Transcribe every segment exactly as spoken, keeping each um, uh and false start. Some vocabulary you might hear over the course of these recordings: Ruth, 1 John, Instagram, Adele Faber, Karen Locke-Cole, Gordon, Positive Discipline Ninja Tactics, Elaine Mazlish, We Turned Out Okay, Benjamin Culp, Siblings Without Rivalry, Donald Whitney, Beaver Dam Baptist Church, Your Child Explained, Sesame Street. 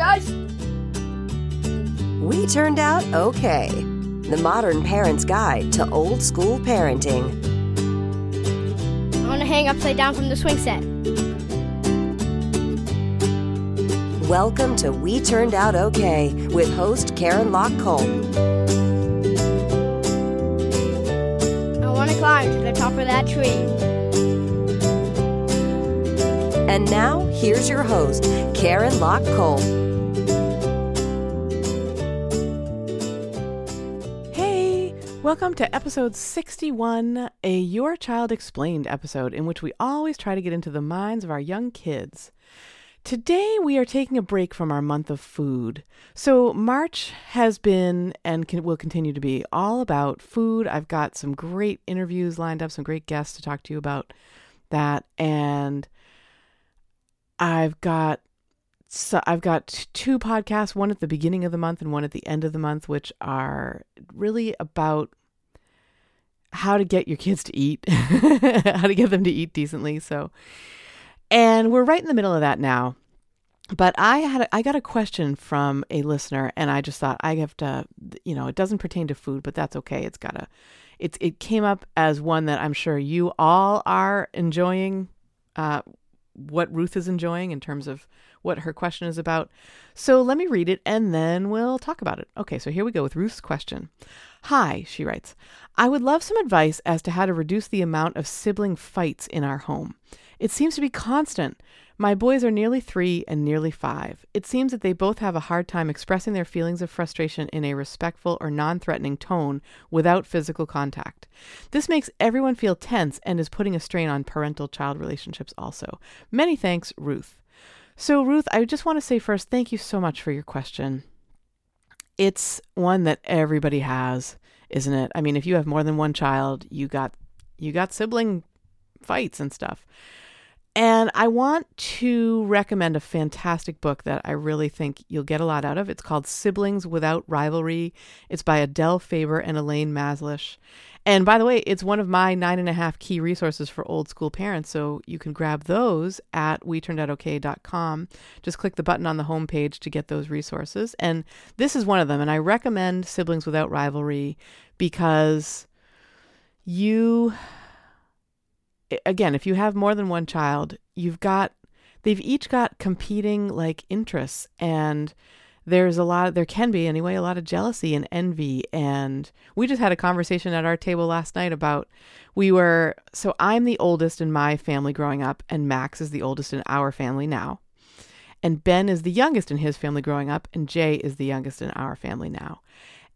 guys! We Turned Out Okay, the modern parent's guide to old school parenting. I'm gonna hang upside down from the swing set. Welcome to We Turned Out Okay with host Karen Locke-Cole. I want to climb to the top of that tree. And now, here's your host, Karen Locke-Cole. Hey, welcome to episode sixty-one, a Your Child Explained episode in which we always try to get into the minds of our young kids. Today, we are taking a break from our month of food. So March has been and can, will continue to be all about food. I've got some great interviews lined up, some great guests to talk to you about that. And I've got so I've got two podcasts, one at the beginning of the month and one at the end of the month, which are really about how to get your kids to eat, how to get them to eat decently. So And we're right in the middle of that now. But I had a, I got a question from a listener, and I just thought I have to, you know, it doesn't pertain to food, but that's okay. It's got a, it's it came up as one that I'm sure you all are enjoying, uh, what Ruth is enjoying in terms of what her question is about. So let me read it, and then we'll talk about it. Okay, so here we go with Ruth's question. Hi, she writes, I would love some advice as to how to reduce the amount of sibling fights in our home. It seems to be constant. My boys are nearly three and nearly five. It seems that they both have a hard time expressing their feelings of frustration in a respectful or non-threatening tone without physical contact. This makes everyone feel tense and is putting a strain on parental-child relationships also. Many thanks, Ruth. So, Ruth, I just want to say first, thank you so much for your question. It's one that everybody has, isn't it? I mean, if you have more than one child, you got you got sibling fights and stuff. And I want to recommend a fantastic book that I really think you'll get a lot out of. It's called Siblings Without Rivalry. It's by Adele Faber and Elaine Mazlish. And by the way, it's one of my nine and a half key resources for old school parents. So you can grab those at we turned out okay dot com. Just click the button on the homepage to get those resources. And this is one of them. And I recommend Siblings Without Rivalry because you... Again, if you have more than one child, you've got, they've each got competing like interests, and there's a lot, there can be anyway, a lot of jealousy and envy. And we just had a conversation at our table last night about, we were, so I'm the oldest in my family growing up, and Max is the oldest in our family now. And Ben is the youngest in his family growing up, and Jay is the youngest in our family now.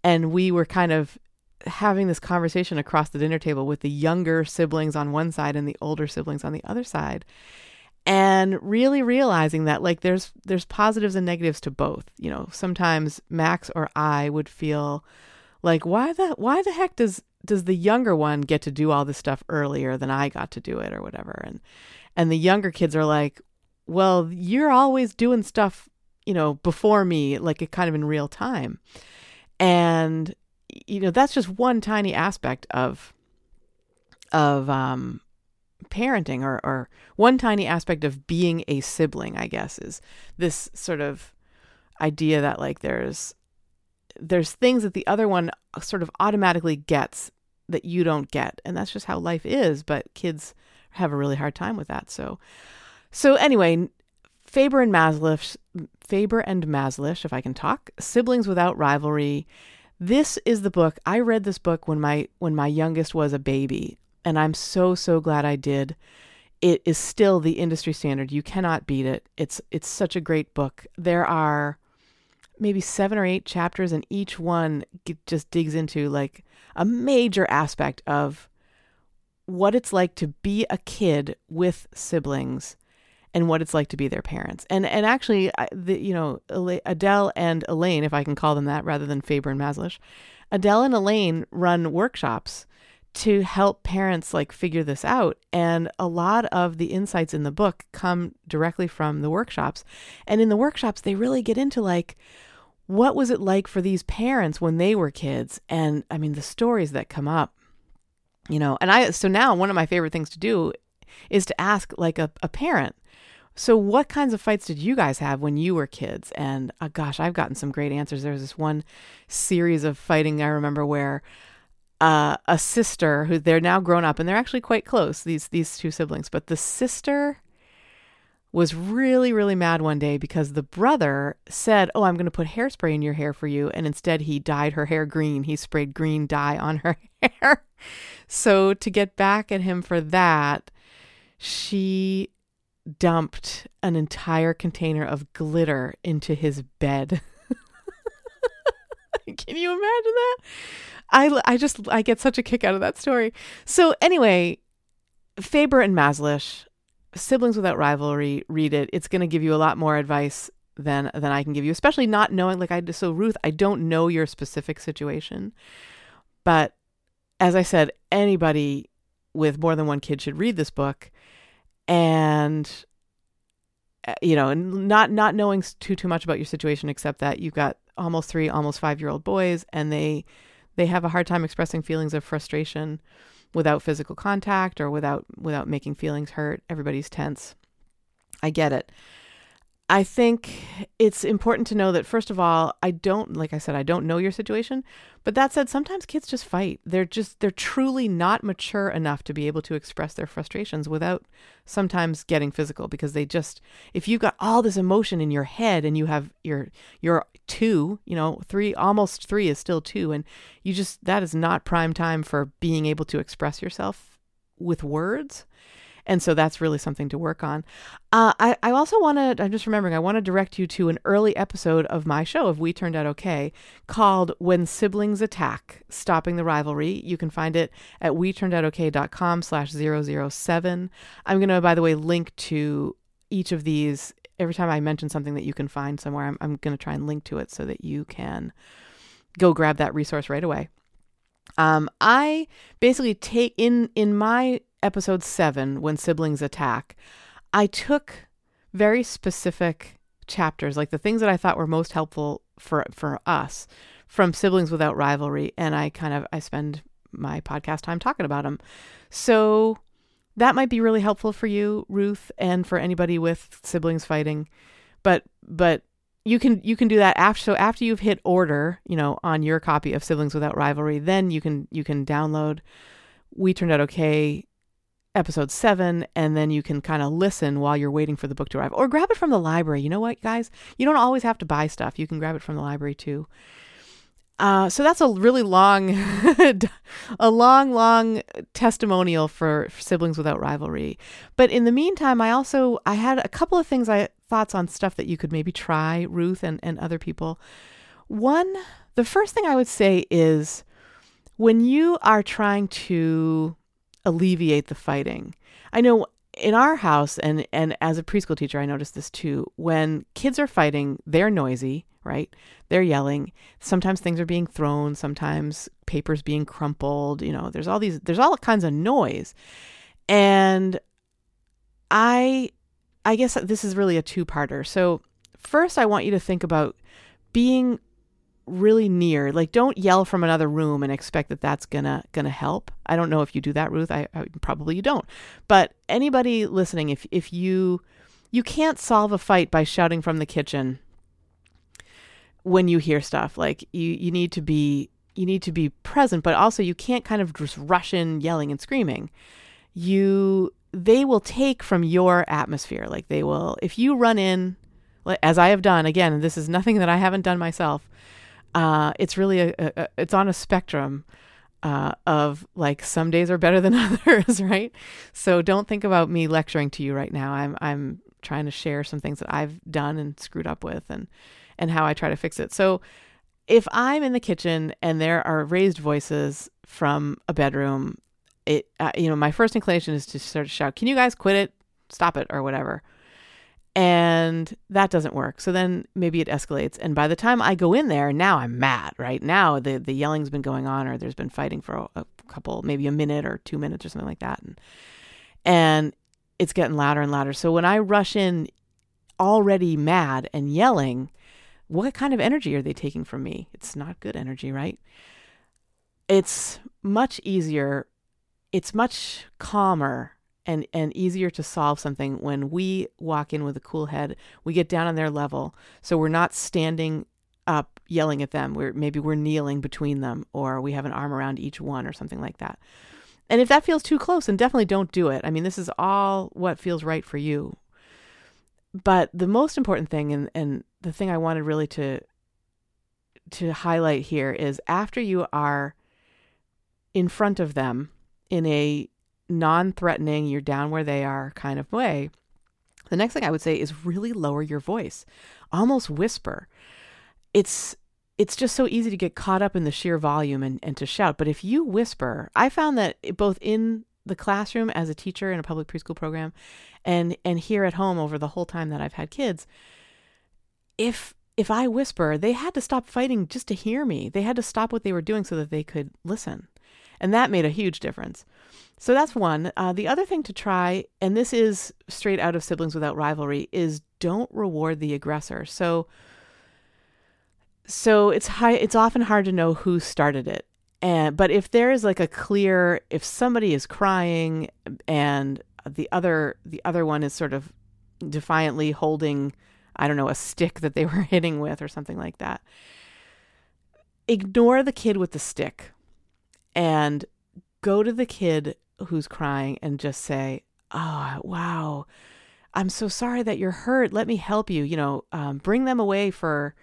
And we were kind of having this conversation across the dinner table with the younger siblings on one side and the older siblings on the other side, and really realizing that like there's there's positives and negatives to both. You know, sometimes Max or I would feel like, why the why the heck does does the younger one get to do all this stuff earlier than I got to do it or whatever, and and the younger kids are like, well, you're always doing stuff, you know, before me, like kind of in real time. And you know, that's just one tiny aspect of of um, parenting, or, or one tiny aspect of being a sibling, I guess, is this sort of idea that like there's there's things that the other one sort of automatically gets that you don't get. And that's just how life is. But kids have a really hard time with that. So so anyway, Faber and Mazlish, Faber and Mazlish, if I can talk, Siblings Without Rivalry. This is the book. I read this book when my when my youngest was a baby, and I'm so, so glad I did. It is still the industry standard. You cannot beat it. It's it's such a great book. There are maybe seven or eight chapters, and each one just digs into like a major aspect of what it's like to be a kid with siblings and what it's like to be their parents. And and actually, the, you know, Adele and Elaine, if I can call them that rather than Faber and Mazlish, Adele and Elaine run workshops to help parents like figure this out. And a lot of the insights in the book come directly from the workshops. And in the workshops, they really get into like, what was it like for these parents when they were kids? And I mean, the stories that come up, you know, and I, so now one of my favorite things to do is to ask like a, a parent, So what kinds of fights did you guys have when you were kids? And oh gosh, I've gotten some great answers. There was this one series of fighting I remember where uh, a sister who they're now grown up and they're actually quite close, these these two siblings, but the sister was really, really mad one day because the brother said, oh, I'm going to put hairspray in your hair for you. And instead he dyed her hair green. He sprayed green dye on her hair. So to get back at him for that, she dumped an entire container of glitter into his bed. Can you imagine that? I, I just, I get such a kick out of that story. So anyway, Faber and Mazlish, Siblings Without Rivalry, read it. It's going to give you a lot more advice than, than I can give you, especially not knowing, like I, so Ruth, I don't know your specific situation, but as I said, anybody with more than one kid should read this book. And, you know, and not, not knowing too, too much about your situation, except that you've got almost three, almost five year old boys, and they, they have a hard time expressing feelings of frustration without physical contact or without, without making feelings hurt. Everybody's tense. I get it. I think it's important to know that, first of all, I don't, like I said, I don't know your situation, but that said, sometimes kids just fight. They're just, they're truly not mature enough to be able to express their frustrations without sometimes getting physical, because they just, if you've got all this emotion in your head and you have your, your two, you know, three, almost three is still two. And you just, that is not prime time for being able to express yourself with words. And so that's really something to work on. Uh, I, I also want to, I'm just remembering, I want to direct you to an early episode of my show, of We Turned Out Okay, called When Siblings Attack, Stopping the Rivalry. You can find it at we turned out okay dot com slash zero zero seven. I'm going to, by the way, link to each of these. Every time I mention something that you can find somewhere, I'm, I'm going to try and link to it so that you can go grab that resource right away. Um, I basically take in, in my episode seven, When Siblings Attack, I took very specific chapters, like the things that I thought were most helpful for, for us from Siblings Without Rivalry. And I kind of, I spend my podcast time talking about them. So that might be really helpful for you, Ruth, and for anybody with siblings fighting, but, but you can, you can do that after. So after you've hit order, you know, on your copy of Siblings Without Rivalry, then you can, you can download We Turned Out Okay episode seven, and then you can kind of listen while you're waiting for the book to arrive, or grab it from the library. You know what, guys? You don't always have to buy stuff. You can grab it from the library too. Uh, so that's a really long, a long, long testimonial for, for Siblings Without Rivalry. But in the meantime, I also, I had a couple of things, I thoughts on stuff that you could maybe try, Ruth and, and other people. One, the first thing I would say is when you are trying to alleviate the fighting. I know in our house, and, and as a preschool teacher, I noticed this too. When kids are fighting, they're noisy, right? They're yelling. Sometimes things are being thrown. Sometimes paper's being crumpled. You know, there's all these, there's all kinds of noise. And I, I guess this is really a two-parter. So first I want you to think about being really near, like don't yell from another room and expect that that's gonna gonna help. I don't know if you do that, Ruth. I, I probably you don't. But anybody listening, if if you you can't solve a fight by shouting from the kitchen when you hear stuff, like you you need to be you need to be present, but also you can't kind of just rush in yelling and screaming. You they will take from your atmosphere. Like they will, if you run in, as I have done, again, this is nothing that I haven't done myself. Uh, it's really, a, a, it's on a spectrum uh, of like some days are better than others, right? So don't think about me lecturing to you right now. I'm I'm trying to share some things that I've done and screwed up with, and, and how I try to fix it. So if I'm in the kitchen and there are raised voices from a bedroom, it uh, you know, my first inclination is to sort of shout, "Can you guys quit it? Stop it," or whatever. And that doesn't work. So then maybe it escalates. And by the time I go in there, now I'm mad, right? Now the, the yelling's been going on, or there's been fighting for a, a couple, maybe a minute or two minutes or something like that. And, and it's getting louder and louder. So when I rush in already mad and yelling, what kind of energy are they taking from me? It's not good energy, right? It's much easier. It's much calmer and, and easier to solve something when we walk in with a cool head. We get down on their level. So we're not standing up yelling at them. We're, maybe we're kneeling between them, or we have an arm around each one or something like that. And if that feels too close, then definitely don't do it. I mean, this is all what feels right for you. But the most important thing, and, and the thing I wanted really to to highlight here, is after you are in front of them in a non-threatening, you're down where they are kind of way, the next thing I would say is really lower your voice, almost whisper. It's it's just so easy to get caught up in the sheer volume and, and to shout. But if you whisper, I found that both in the classroom as a teacher in a public preschool program and and here at home over the whole time that I've had kids, if if I whisper, they had to stop fighting just to hear me. They had to stop what they were doing so that they could listen. And that made a huge difference. So that's one. Uh, the other thing to try, and this is straight out of Siblings Without Rivalry, is don't reward the aggressor. So So it's high, it's often hard to know who started it. And, but if there is like a clear, if somebody is crying and the other, the other one is sort of defiantly holding, I don't know, a stick that they were hitting with or something like that, ignore the kid with the stick and go to the kid who's crying and just say, "Oh, wow, I'm so sorry that you're hurt. Let me help you." You know, um, bring them away for,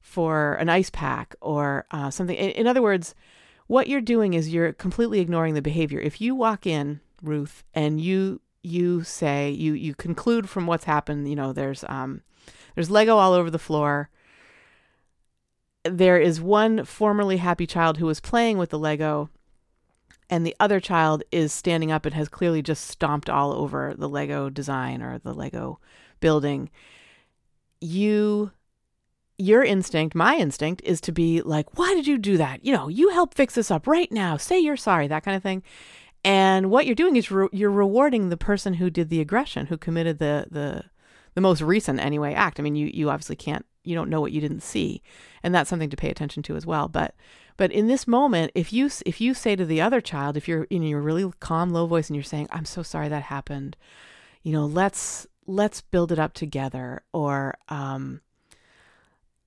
for an ice pack or uh, something. In, in other words, what you're doing is you're completely ignoring the behavior. If you walk in, Ruth, and you you say you you conclude from what's happened, you know, there's um there's Lego all over the floor. There is one formerly happy child who was playing with the Lego, and the other child is standing up and has clearly just stomped all over the Lego design or the Lego building. You Your instinct, my instinct, is to be like, "Why did you do that? You know, you help fix this up right now. Say you're sorry," that kind of thing. And what you're doing is re- you're rewarding the person who did the aggression, who committed the the the most recent anyway act. I mean, you you obviously can't, you don't know what you didn't see, and that's something to pay attention to as well. But but in this moment, if you if you say to the other child, if you're in your really calm, low voice, and you're saying, "I'm so sorry that happened. You know, let's let's build it up together," or um.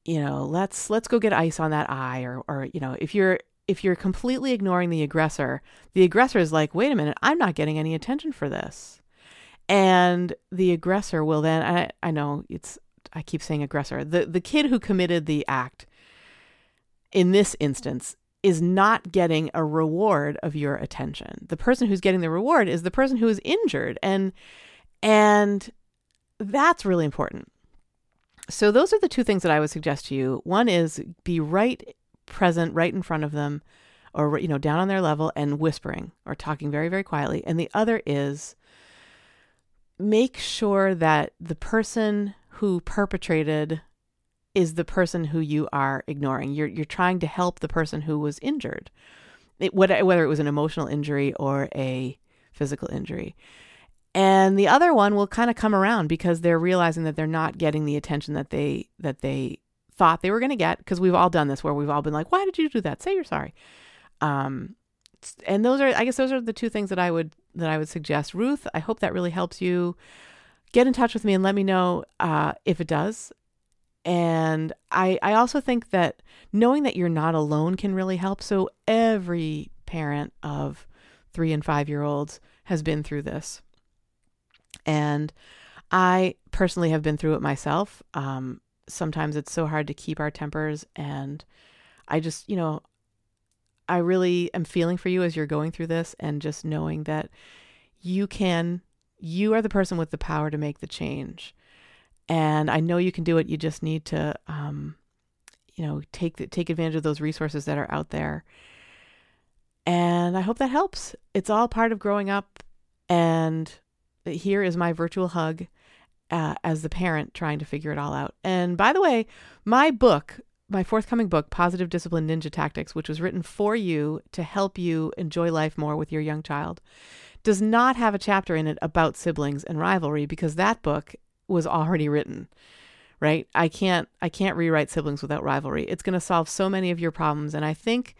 you know, let's, let's go get ice on that eye, or, or, you know, if you're, if you're completely ignoring the aggressor, the aggressor is like, "Wait a minute, I'm not getting any attention for this." And the aggressor will then, I, I know it's, I keep saying aggressor, the, the kid who committed the act in this instance is not getting a reward of your attention. The person who's getting the reward is the person who is injured. And, and that's really important. So those are the two things that I would suggest to you. One is be right present, right in front of them, or, you know, down on their level and whispering or talking very, very quietly. And the other is make sure that the person who perpetrated is the person who you are ignoring. You're you're trying to help the person who was injured, it, whether it was an emotional injury or a physical injury. And the other one will kind of come around because they're realizing that they're not getting the attention that they that they thought they were going to get, because we've all done this where we've all been like, "Why did you do that? Say you're sorry." Um, and those are, I guess those are the two things that I would that I would suggest. Ruth, I hope that really helps you. Get in touch with me and let me know uh, if it does. And I I also think that knowing that you're not alone can really help. So every parent of three and five year olds has been through this. And I personally have been through it myself. Um, sometimes it's so hard to keep our tempers. And I just, you know, I really am feeling for you as you're going through this, and just knowing that you can, you are the person with the power to make the change. And I know you can do it. You just need to, um, you know, take the, take advantage of those resources that are out there. And I hope that helps. It's all part of growing up. And here is my virtual hug uh, as the parent trying to figure it all out. And by the way, my book, my forthcoming book, Positive Discipline Ninja Tactics, which was written for you to help you enjoy life more with your young child, does not have a chapter in it about siblings and rivalry, because that book was already written, right? I can't, I can't rewrite Siblings Without Rivalry. It's going to solve so many of your problems. And I think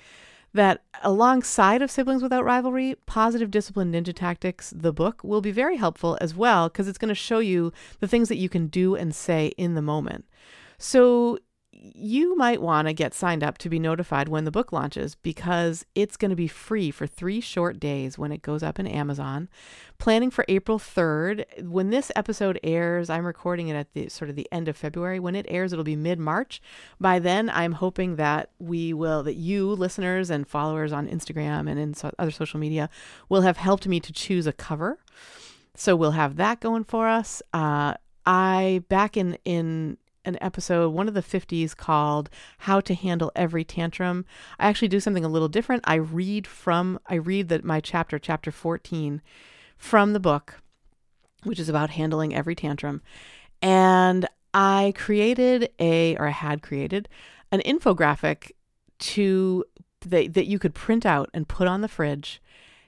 that alongside of Siblings Without Rivalry, Positive Discipline Ninja Tactics, the book, will be very helpful as well, because it's going to show you the things that you can do and say in the moment. So you might want to get signed up to be notified when the book launches, because it's going to be free for three short days when it goes up in Amazon. Planning for April third. When this episode airs, I'm recording it at the sort of the end of February. When it airs, it'll be mid-March. By then, I'm hoping that we will, that you listeners and followers on Instagram and in so- other social media will have helped me to choose a cover. So we'll have that going for us. Uh, I, back in, in, an episode, one of the fifties, called How to Handle Every Tantrum. I actually do something a little different. I read from, I read that my chapter, chapter fourteen, from the book, which is about handling every tantrum. And I created a, or I had created an infographic to, that, that you could print out and put on the fridge,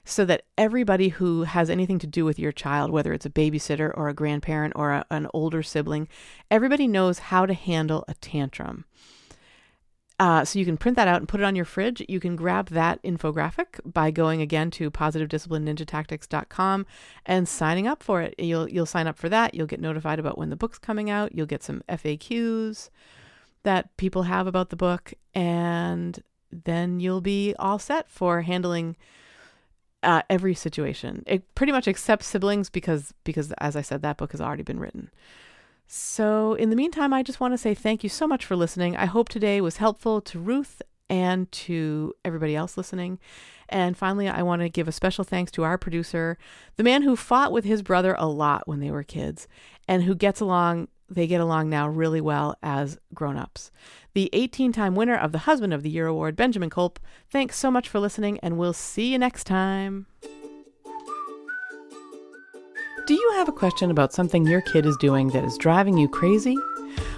so that everybody who has anything to do with your child, whether it's a babysitter or a grandparent or a, an older sibling, everybody knows how to handle a tantrum. Uh, so you can print that out and put it on your fridge. You can grab that infographic by going again to positive discipline ninja tactics dot com and signing up for it. You'll you'll sign up for that. You'll get notified about when the book's coming out. You'll get some F A Qs that people have about the book, and then you'll be all set for handling Uh, every situation, it pretty much except siblings, because because as I said, that book has already been written. So in the meantime, I just want to say thank you so much for listening. I hope today was helpful to Ruth and to everybody else listening. And finally, I want to give a special thanks to our producer, the man who fought with his brother a lot when they were kids, and who gets along. They get along now really well as grown-ups. The eighteen-time winner of the Husband of the Year Award, Benjamin Culp, thanks so much for listening, and we'll see you next time. Do you have a question about something your kid is doing that is driving you crazy?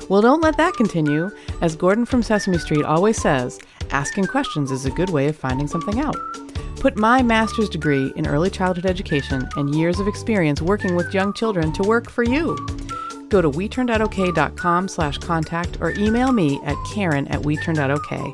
Well, don't let that continue. As Gordon from Sesame Street always says, asking questions is a good way of finding something out. Put my master's degree in early childhood education and years of experience working with young children to work for you. Go to we turned out okay dot com slash contact or email me at Karen at we turned out okay,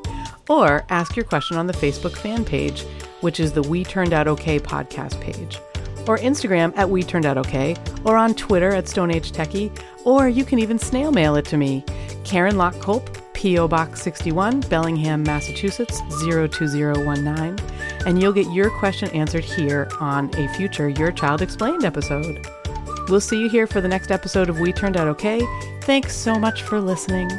or ask your question on the Facebook fan page, which is the We Turned Out Okay podcast page, or Instagram at We Turned Out Okay, or on Twitter at Stone Age Techie, or you can even snail mail it to me, Karen Locke-Cole, P O Box sixty-one, Bellingham, Massachusetts zero two zero one nine, and you'll get your question answered here on a future Your Child Explained episode. We'll see you here for the next episode of We Turned Out Okay. Thanks so much for listening.